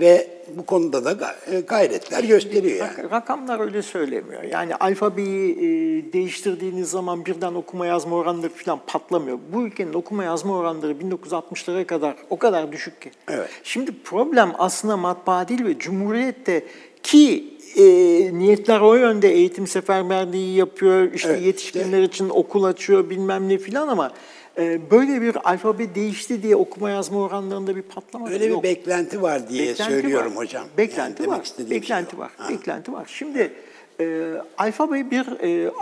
Ve bu konuda da gayretler gösteriyor yani. Rakamlar öyle söylemiyor. Yani alfabeyi değiştirdiğiniz zaman birden okuma yazma oranları falan patlamıyor. Bu ülkenin okuma yazma oranları 1960'lara kadar o kadar düşük ki. Evet. Şimdi problem aslında matbaa değil ve Cumhuriyet'te ki niyetler o yönde, eğitim seferberliği yapıyor, işte yetişkinler için okul açıyor bilmem ne falan ama böyle bir alfabe değişti diye okuma yazma oranlarında bir patlama yok. Öyle bir beklenti var diye söylüyorum hocam. Beklenti var. Şimdi alfabe bir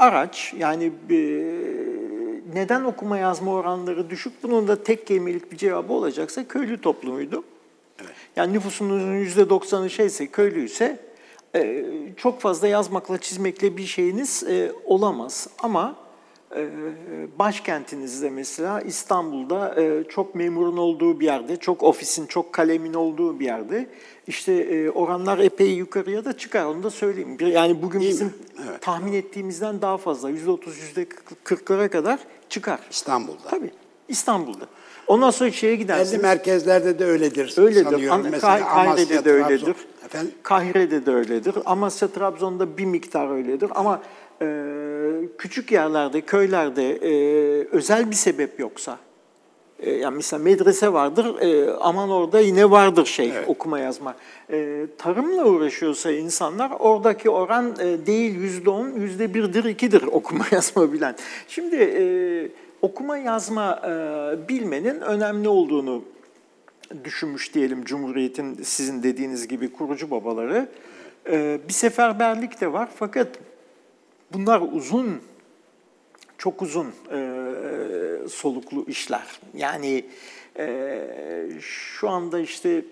araç, yani neden okuma yazma oranları düşük? Bunun da tek kelimelik bir cevabı olacaksa köylü toplumuydu. Evet. Yani nüfusunun %90'ı köylüyse çok fazla yazmakla, çizmekle bir şeyiniz olamaz. Ama başkentinizde mesela İstanbul'da çok memurun olduğu bir yerde, çok ofisin, çok kalemin olduğu bir yerde işte oranlar epey yukarıya da çıkar, onu da söyleyeyim. Yani bugün bizim tahmin ettiğimizden daha fazla %30-%40'lara kadar çıkar. İstanbul'da. Tabii İstanbul'da. Ondan sonra şeye gidersiniz. Kendi merkezlerde de öyledir. Öyledir. Kahire'de de öyledir. Efendim? Kahire'de de öyledir. Amasya, Trabzon'da bir miktar öyledir. Ama küçük yerlerde, köylerde özel bir sebep yoksa, yani mesela medrese vardır, aman orada yine vardır evet, okuma yazma. Tarımla uğraşıyorsa insanlar, oradaki oran değil %10, %1'dir, 2'dir okuma yazma bilen. Şimdi okuma yazma bilmenin önemli olduğunu düşünmüş diyelim Cumhuriyet'in sizin dediğiniz gibi kurucu babaları. Bir seferberlik de var fakat bunlar uzun, çok uzun soluklu işler. Yani şu anda işte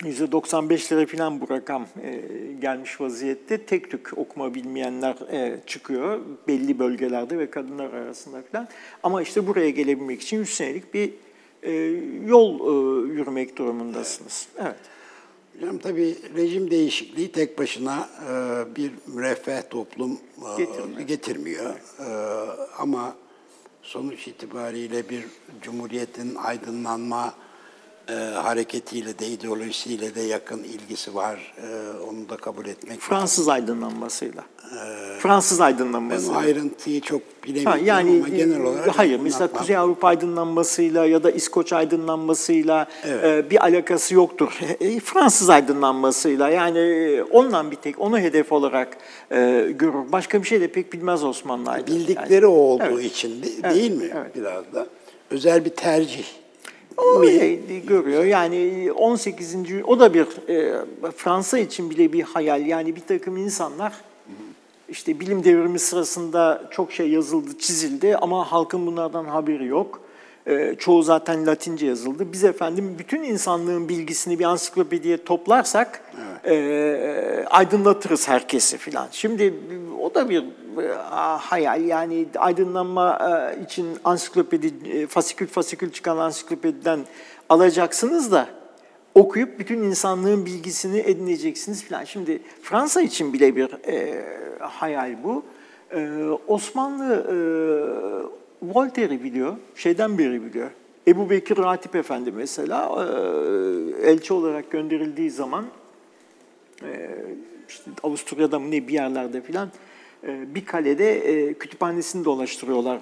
%95'lere falan bu rakam gelmiş vaziyette. Tek tük okuma bilmeyenler çıkıyor belli bölgelerde ve kadınlar arasında falan. Ama işte buraya gelebilmek için 100 senelik bir yol yürümek durumundasınız. Evet. Hocam tabii rejim değişikliği tek başına bir müreffeh toplum getirmiyor. Ama sonuç itibariyle bir Cumhuriyet'in aydınlanma hareketiyle de ideolojisiyle de yakın ilgisi var. Onu da kabul etmek Fransız aydınlanmasıyla. Fransız aydınlanması. Ben ayrıntıyı çok bilemiyorum ama genel olarak. Hayır, mesela Kuzey Avrupa aydınlanmasıyla ya da İskoç aydınlanmasıyla bir alakası yoktur. Fransız aydınlanmasıyla, yani ondan bir tek, onu hedef olarak görür. Başka bir şey de pek bilmez Osmanlı aydınlanması. Bildikleri o olduğu için değil mi? Evet. Biraz da özel bir tercih. O görüyor. Yani 18. o da bir Fransa için bile bir hayal. Yani bir takım insanlar işte bilim devrimi sırasında çok şey yazıldı, çizildi ama halkın bunlardan haberi yok. Çoğu zaten Latince yazıldı. Biz efendim bütün insanlığın bilgisini bir ansiklopediye toplarsak aydınlatırız herkesi filan. Şimdi o da bir hayal. Yani aydınlanma için ansiklopedi, fasikül fasikül çıkan ansiklopediden alacaksınız da okuyup bütün insanlığın bilgisini edineceksiniz filan. Şimdi Fransa için bile bir hayal bu. Osmanlı Voltaire'i biliyor, şeyden beri biliyor. Ebu Bekir Ratip Efendi mesela elçi olarak gönderildiği zaman işte Avusturya'da mı ne bir yerlerde filan bir kalede kütüphanesini dolaştırıyorlar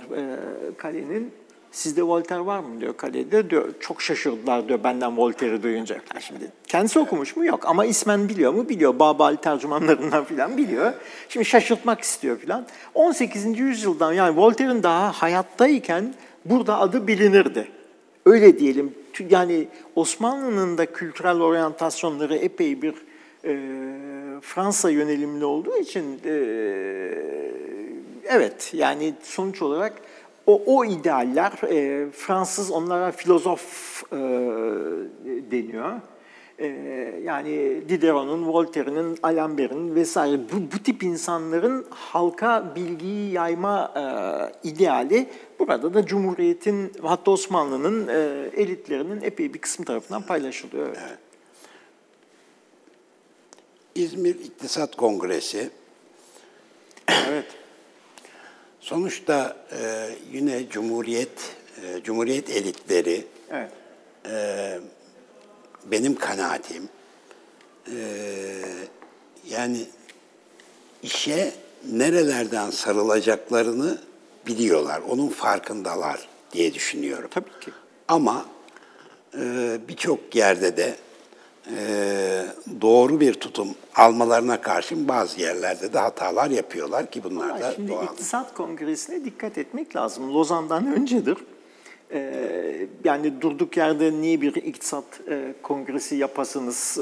kalenin. Sizde Voltaire var mı diyor kalede. Diyor, çok şaşırdılar diyor benden Voltaire'i duyunca. Şimdi kendisi okumuş mu? Yok. Ama ismen biliyor mu? Biliyor. Babali tercümanlarından filan biliyor. Şimdi şaşırtmak istiyor filan. 18. yüzyıldan yani Voltaire'in daha hayattayken burada adı bilinirdi. Öyle diyelim. Yani Osmanlı'nın da kültürel oryantasyonları epey bir Fransa yönelimli olduğu için yani sonuç olarak o idealler, Fransız onlara filozof deniyor. Yani Diderot'un, Voltaire'nin, Alembert'in vesaire bu tip insanların halka bilgiyi yayma ideali burada da Cumhuriyet'in, hatta Osmanlı'nın elitlerinin epey bir kısmı tarafından paylaşılıyor. Evet. İzmir İktisat Kongresi. Evet. Sonuçta yine Cumhuriyet elitleri, evet, benim kanaatim, yani işe nerelerden sarılacaklarını biliyorlar, onun farkındalar diye düşünüyorum. Tabii ki. Ama birçok yerde de doğru bir tutum almalarına karşın bazı yerlerde de hatalar yapıyorlar ki bunlar da doğal. Şimdi İktisat Kongresi'ne dikkat etmek lazım. Lozan'dan öncedir. Yani durduk yerde niye bir iktisat kongresi yapasınız?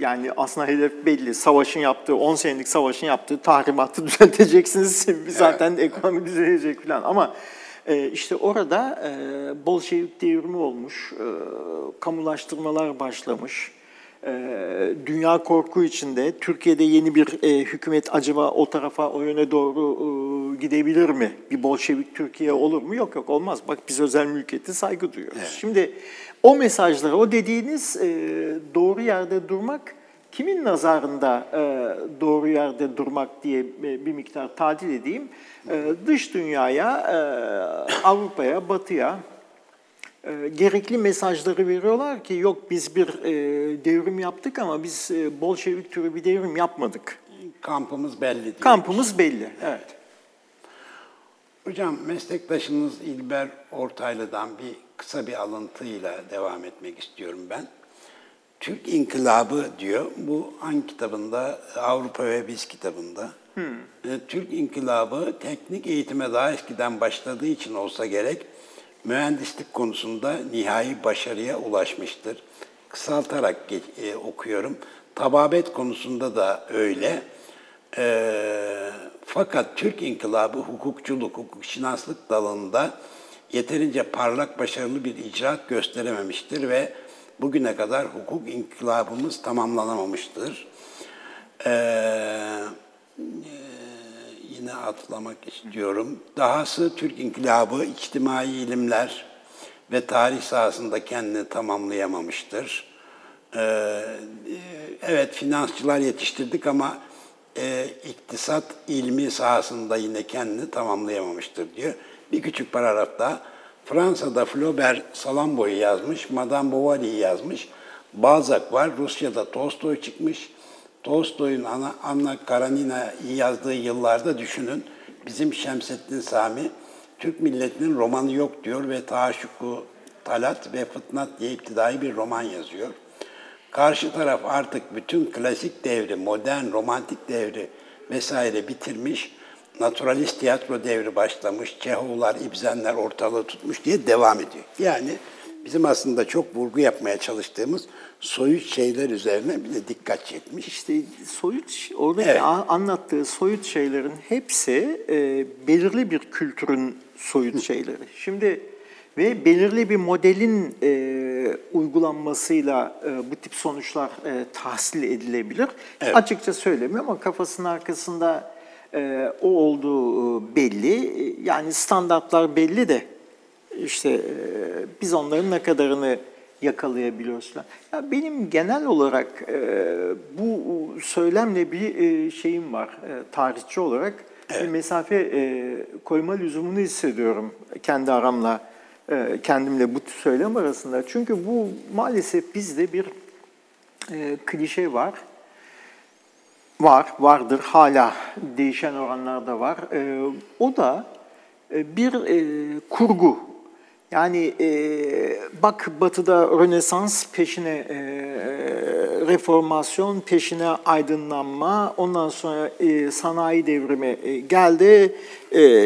Yani aslında hedef belli. Savaşın yaptığı, 10 senelik savaşın yaptığı tahribatı düzelteceksiniz. Zaten ekonomi düzelecek falan. Ama İşte orada Bolşevik devrimi olmuş, kamulaştırmalar başlamış. Dünya korku içinde, Türkiye'de yeni bir hükümet acaba o tarafa, o yöne doğru gidebilir mi? Bir Bolşevik Türkiye olur mu? Yok yok, olmaz. Bak biz özel mülkiyete saygı duyuyoruz. Evet. Şimdi o mesajlara, o dediğiniz doğru yerde durmak, kimin nazarında doğru yerde durmak diye bir miktar tadil edeyim. Dış dünyaya, Avrupa'ya, Batı'ya gerekli mesajları veriyorlar ki yok biz bir devrim yaptık ama biz Bolşevik türü bir devrim yapmadık. Kampımız belli diyor. Kampımız belli, evet. Hocam meslektaşınız İlber Ortaylı'dan kısa bir alıntıyla devam etmek istiyorum ben. Türk İnkılabı diyor, bu Han kitabında, Avrupa ve Biz kitabında. Türk İnkılabı teknik eğitime daha eskiden başladığı için olsa gerek, mühendislik konusunda nihai başarıya ulaşmıştır. Kısaltarak okuyorum. Tababet konusunda da öyle. Fakat Türk İnkılabı hukukçuluk, hukukşinaslık dalında yeterince parlak, başarılı bir icraat gösterememiştir ve bugüne kadar hukuk inkılabımız tamamlanamamıştır. Yine atlamak istiyorum. Dahası Türk İnkılabı içtimai ilimler ve tarih sahasında kendini tamamlayamamıştır. Evet, finansçılar yetiştirdik ama iktisat ilmi sahasında yine kendini tamamlayamamıştır diyor. Bir küçük paragraf daha. Fransa'da Flaubert Salambo'yu yazmış, Madame Bovary'i yazmış, Balzac var, Rusya'da Tolstoy çıkmış. Tolstoy'un Anna Karenina'yı yazdığı yıllarda düşünün, bizim Şemsettin Sami, Türk milletinin romanı yok diyor ve Taşuku, Talat ve Fıtnat diye iptidai bir roman yazıyor. Karşı taraf artık bütün klasik devri, modern, romantik devri vesaire bitirmiş, naturalist tiyatro devri başlamış, Çehovlar, İbzenler ortalığı tutmuş diye devam ediyor. Yani bizim aslında çok vurgu yapmaya çalıştığımız soyut şeyler üzerine bile dikkat çekmiş. İşte soyut, oradaki evet, anlattığı soyut şeylerin hepsi belirli bir kültürün soyut şeyleri. Şimdi ve belirli bir modelin uygulanmasıyla bu tip sonuçlar tahsil edilebilir. Evet. Açıkça söylemiyorum ama kafasının arkasında o olduğu belli. Yani standartlar belli de işte biz onların ne kadarını yakalayabiliyoruz. Ya benim genel olarak bu söylemle bir şeyim var. Tarihçi olarak evet, bir mesafe koyma lüzumunu hissediyorum kendi aramla, kendimle bu söylem arasında. Çünkü bu maalesef bizde bir klişe var. Vardır, hala değişen oranlarda var. O da bir kurgu. Yani bak Batı'da Rönesans, peşine Reformasyon, peşine Aydınlanma, ondan sonra Sanayi Devrimi geldi.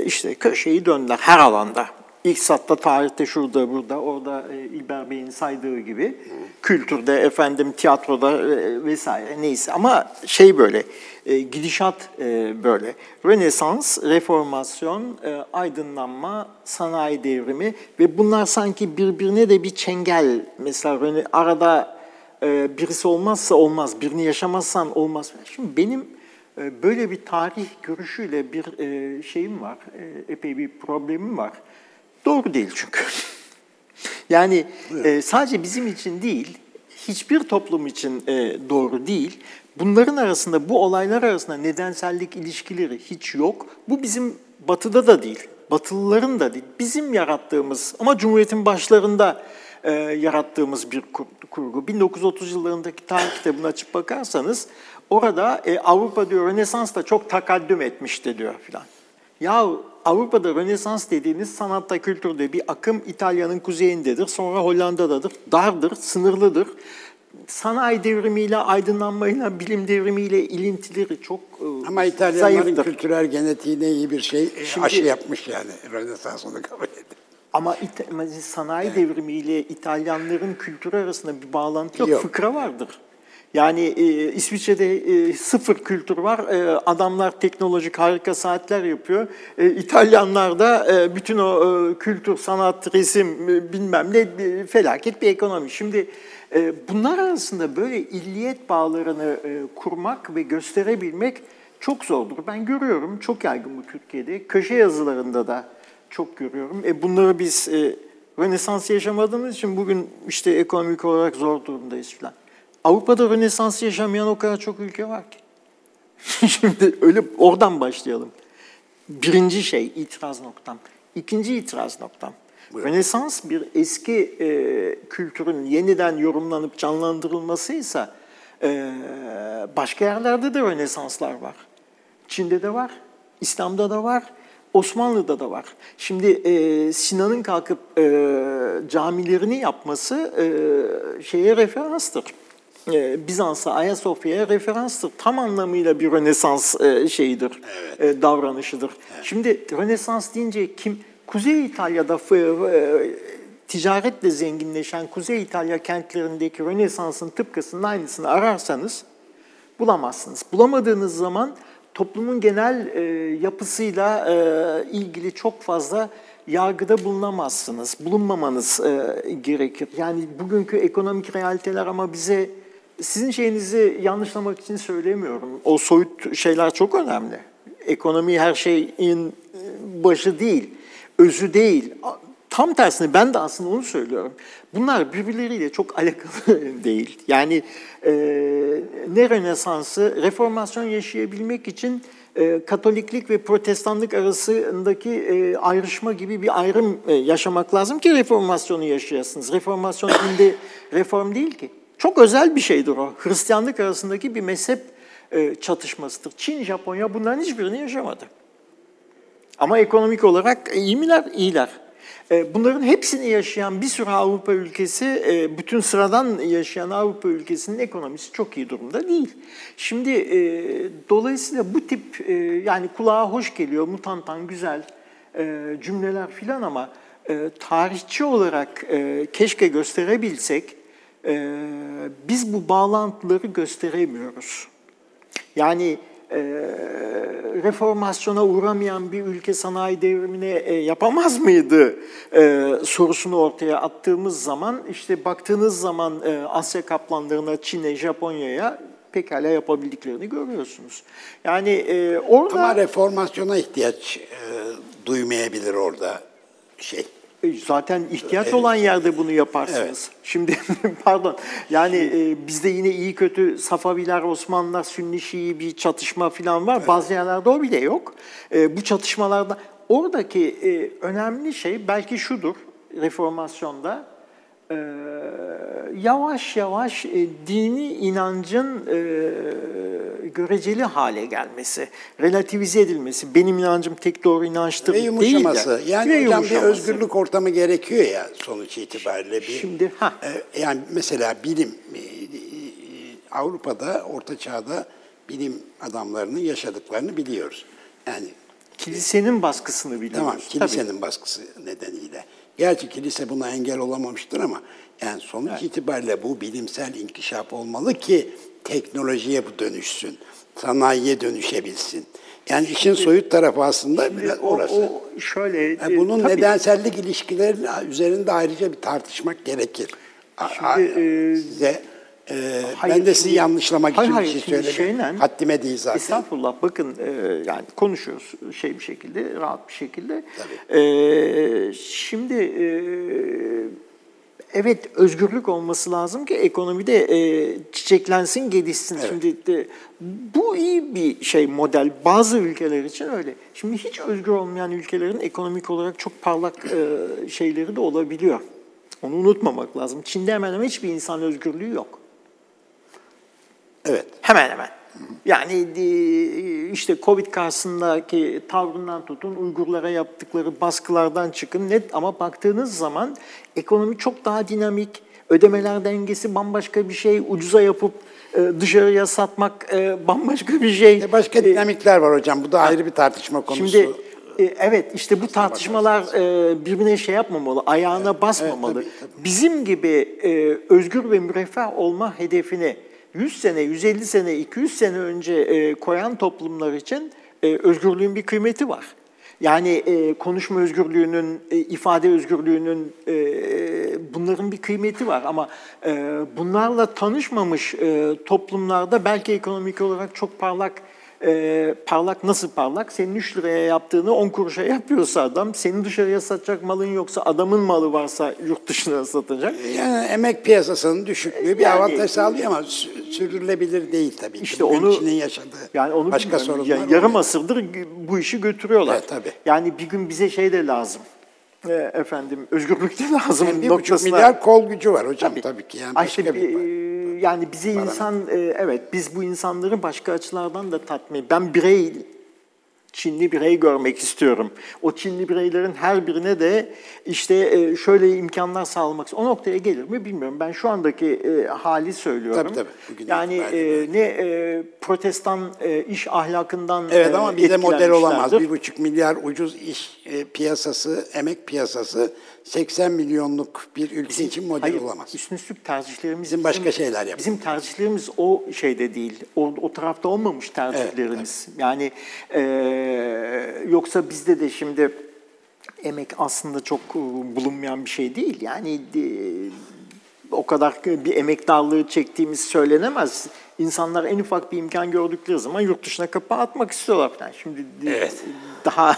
İşte köşeyi döndüler her alanda. İktisatta, tarihte, şurada, burada, orada İlber Bey'in saydığı gibi, kültürde, tiyatroda vesaire neyse. Ama böyle, gidişat böyle. Rönesans, Reformasyon, Aydınlanma, Sanayi Devrimi ve bunlar sanki birbirine de bir çengel. Mesela arada birisi olmazsa olmaz, birini yaşamazsan olmaz. Şimdi benim böyle bir tarih görüşüyle bir şeyim var, epey bir problemim var. Doğru değil çünkü. Yani sadece bizim için değil, hiçbir toplum için doğru değil. Bunların arasında, bu olaylar arasında nedensellik ilişkileri hiç yok. Bu bizim Batı'da da değil, Batılıların da değil. Bizim yarattığımız ama Cumhuriyet'in başlarında yarattığımız bir kurgu. 1930 yıllarındaki tarih kitabını açıp bakarsanız orada Avrupa diyor Rönesans da çok takaddüm etmişti diyor filan. Ya Avrupa'da Rönesans dediğiniz sanatta, kültürde bir akım İtalya'nın kuzeyindedir, sonra Hollanda'dadır, dardır, sınırlıdır. Sanayi devrimiyle, aydınlanmayla, bilim devrimiyle ilintileri çok zayıftır. Ama İtalyanların kültürel genetiğine iyi bir şey aşı yapmış yani, Rönesans onu kabul edin. Ama sanayi devrimiyle İtalyanların kültürü arasında bir bağlantı yok, fıkra vardır. Yani İsviçre'de sıfır kültür var. Adamlar teknolojik harika saatler yapıyor. İtalyanlar da bütün o kültür, sanat, resim bilmem ne felaket bir ekonomi. Şimdi bunlar arasında böyle illiyet bağlarını kurmak ve gösterebilmek çok zordur. Ben görüyorum, çok yaygın bu Türkiye'de. Köşe yazılarında da çok görüyorum. Bunları biz Rönesans yaşamadığımız için bugün işte ekonomik olarak zor durumdayız filan. Avrupa'da Rönesans yaşamayan o kadar çok ülke var ki. Şimdi öyle oradan başlayalım. Birinci şey, itiraz noktam. İkinci itiraz noktam. Buyurun. Rönesans bir eski kültürün yeniden yorumlanıp canlandırılmasıysa başka yerlerde de Rönesanslar var. Çin'de de var, İslam'da da var, Osmanlı'da da var. Şimdi Sinan'ın kalkıp camilerini yapması şeye referanstır. Bizans'a, Ayasofya'ya referanstır. Tam anlamıyla bir Rönesans şeyidir, evet, davranışıdır. Evet. Şimdi Rönesans deyince kim? Kuzey İtalya'da ticaretle zenginleşen Kuzey İtalya kentlerindeki Rönesans'ın tıpkısının aynısını ararsanız bulamazsınız. Bulamadığınız zaman toplumun genel yapısıyla ilgili çok fazla yargıda bulunamazsınız, bulunmamanız gerekir. Yani bugünkü ekonomik realiteler ama bize, sizin şeyinizi yanlışlamak için söylemiyorum. O soyut şeyler çok önemli. Ekonomi her şeyin başı değil, özü değil. Tam tersine ben de aslında onu söylüyorum. Bunlar birbirleriyle çok alakalı değil. Yani ne Rönesans'ı, Reformasyon yaşayabilmek için Katoliklik ve Protestanlık arasındaki ayrışma gibi bir ayrım yaşamak lazım ki Reformasyon'u yaşayasınız. Reformasyon dinde reform değil ki. Çok özel bir şeydir o. Hristiyanlık arasındaki bir mezhep çatışmasıdır. Çin, Japonya bunların hiçbirini yaşamadı. Ama ekonomik olarak iyi miler? İyiler. Bunların hepsini yaşayan bir sürü Avrupa ülkesi, bütün sıradan yaşayan Avrupa ülkesinin ekonomisi çok iyi durumda değil. Şimdi dolayısıyla bu tip yani kulağa hoş geliyor, mutantan güzel cümleler filan ama tarihçi olarak keşke gösterebilsek, biz bu bağlantıları gösteremiyoruz. Yani reformasyona uğramayan bir ülke sanayi devrimine yapamaz mıydı sorusunu ortaya attığımız zaman, işte baktığınız zaman Asya kaplanlarına, Çin'e, Japonya'ya pekala yapabildiklerini görüyorsunuz. Yani orada... Ama reformasyona ihtiyaç duymayabilir orada şey. Zaten ihtiyaç olan yerde bunu yaparsınız. Evet. Şimdi pardon, yani bizde yine iyi kötü Safaviler, Osmanlılar, Sünni, Şii bir çatışma falan var. Evet. Bazı yerlerde o bile yok. Bu çatışmalarda oradaki önemli şey belki şudur reformasyonda. Yavaş yavaş dini inancın göreceli hale gelmesi, relativize edilmesi, benim inancım tek doğru inançtır değil de. Ve yumuşaması. Yani hocam bir özgürlük ortamı gerekiyor ya sonuç itibariyle. Şimdi, yani mesela bilim, Avrupa'da, Orta Çağ'da bilim adamlarının yaşadıklarını biliyoruz. Yani kilisenin baskısını biliyoruz. Tamam, kilisenin baskısı nedeniyle. Gerçi kilise buna engel olamamıştır ama yani sonuç itibariyle bu bilimsel inkişaf olmalı ki teknolojiye bu dönüşsün, sanayiye dönüşebilsin. Yani şimdi, işin soyut tarafı aslında biraz orası. Şöyle, yani bunun nedensellik ilişkileri üzerinde ayrıca bir tartışmak gerekir. Şimdi, size, ben de sizi yanlışlamak için bir şey söyleyeyim. Haddime değil zaten. Estağfurullah, bakın yani konuşuyoruz şey bir şekilde, rahat bir şekilde. Şimdi evet, özgürlük olması lazım ki ekonomide çiçeklensin, gelişsin. Evet. Şimdi bu iyi bir şey, model. Bazı ülkeler için öyle. Şimdi hiç özgür olmayan ülkelerin ekonomik olarak çok parlak şeyleri de olabiliyor. Onu unutmamak lazım. Çin'de hemen hemen hiçbir insan özgürlüğü yok. Evet. Hemen hemen. Yani işte Covid karşısındaki tavrından tutun, Uygurlara yaptıkları baskılardan çıkın. Net ama baktığınız zaman ekonomi çok daha dinamik, ödemeler dengesi bambaşka bir şey, ucuza yapıp dışarıya satmak bambaşka bir şey. Başka dinamikler var hocam, bu da ayrı bir tartışma konusu. Şimdi, evet, işte bu tartışmalar birbirine şey yapmamalı, ayağına basmamalı. Bizim gibi özgür ve müreffeh olma hedefini 100 sene, 150 sene, 200 sene önce koyan toplumlar için özgürlüğün bir kıymeti var. Yani konuşma özgürlüğünün, ifade özgürlüğünün, bunların bir kıymeti var. Ama bunlarla tanışmamış toplumlarda belki ekonomik olarak çok parlak nasıl parlak? Senin 3 liraya yaptığını 10 kuruşa yapıyorsa adam, senin dışarıya satacak malın yoksa, adamın malı varsa yurt dışına satacak. Yani emek piyasasının düşüklüğü bir avantaj sağlıyor ama sürdürülebilir değil tabii. İşte onun içinde yaşadığı yani onu başka sorunlar. Yani yarım asırdır bu işi götürüyorlar. Evet, tabii. Yani bir gün bize şey de lazım. Efendim, özgürlük de lazım. Yani 1,5 milyar kol gücü var hocam tabii ki. Yani başka işte yani bize insan, evet biz bu insanları başka açılardan da tatmin. Ben Çinli birey görmek istiyorum. O Çinli bireylerin her birine de işte şöyle imkanlar sağlamak istiyorum. O noktaya gelir mi bilmiyorum. Ben şu andaki hali söylüyorum. Tabii. Yani protestan iş ahlakından etkilenmişlerdir. Evet ama bize model olamaz. 1,5 milyar ucuz iş piyasası, emek piyasası 80 milyonluk bir ülke için model olamaz. Üstünlük tercihlerimiz bizim başka şeyler yapıyor. Bizim tercihlerimiz o şeyde değil. O tarafta olmamış tercihlerimiz. Evet. Yani yoksa bizde de şimdi emek aslında çok bulunmayan bir şey değil. Yani o kadar bir emek darlığı çektiğimiz söylenemez. İnsanlar en ufak bir imkan gördükleri zaman yurt dışına kapağı atmak istiyorlar. Yani şimdi evet. Daha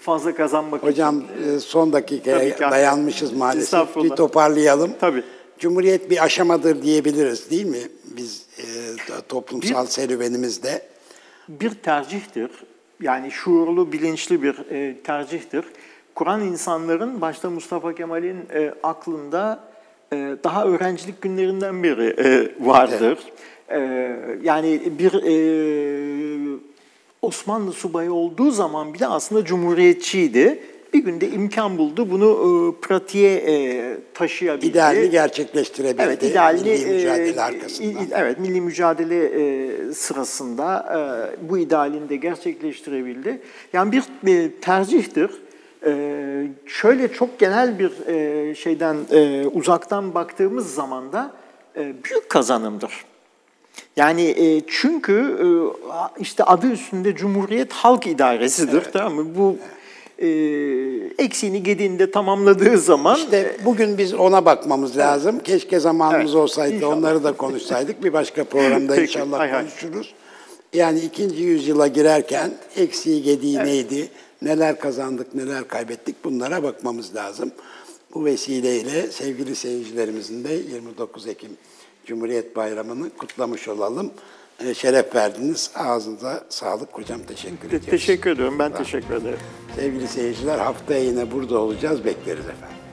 fazla kazanmak için. Hocam son dakikaya dayanmışız maalesef. Bir toparlayalım. Tabii. Cumhuriyet bir aşamadır diyebiliriz değil mi? Biz toplumsal serüvenimizde. Bir tercihtir. Yani şuurlu, bilinçli bir tercihtir. Kur'an insanların, başta Mustafa Kemal'in aklında daha öğrencilik günlerinden beri vardır. Evet. Yani bir Osmanlı subayı olduğu zaman bile aslında cumhuriyetçiydi. Bir günde imkan buldu, bunu pratiğe taşıyabildi. İdealini gerçekleştirebildi. Evet, milli mücadele arkasında. Evet, milli mücadele sırasında bu idealini de gerçekleştirebildi. Yani bir tercihtir. Şöyle çok genel bir şeyden uzaktan baktığımız zaman da büyük kazanımdır. Yani çünkü işte adı üstünde Cumhuriyet halk idaresidir. Evet. Tamam mı? Bu eksiğini gediğinde tamamladığı zaman... İşte bugün biz ona bakmamız lazım. Evet. Keşke zamanımız olsaydı, inşallah. Onları da konuşsaydık. Bir başka programda inşallah konuşuruz. Yani 2. yüzyıla girerken eksiği gediği neydi? Neler kazandık, neler kaybettik, bunlara bakmamız lazım. Bu vesileyle sevgili seyircilerimizin de 29 Ekim Cumhuriyet Bayramı'nı kutlamış olalım. Şeref verdiniz. Ağzınıza sağlık hocam. Teşekkür ediyoruz. Teşekkür ediyorum. Ben teşekkür ederim. Sevgili seyirciler, haftaya yine burada olacağız. Bekleriz efendim.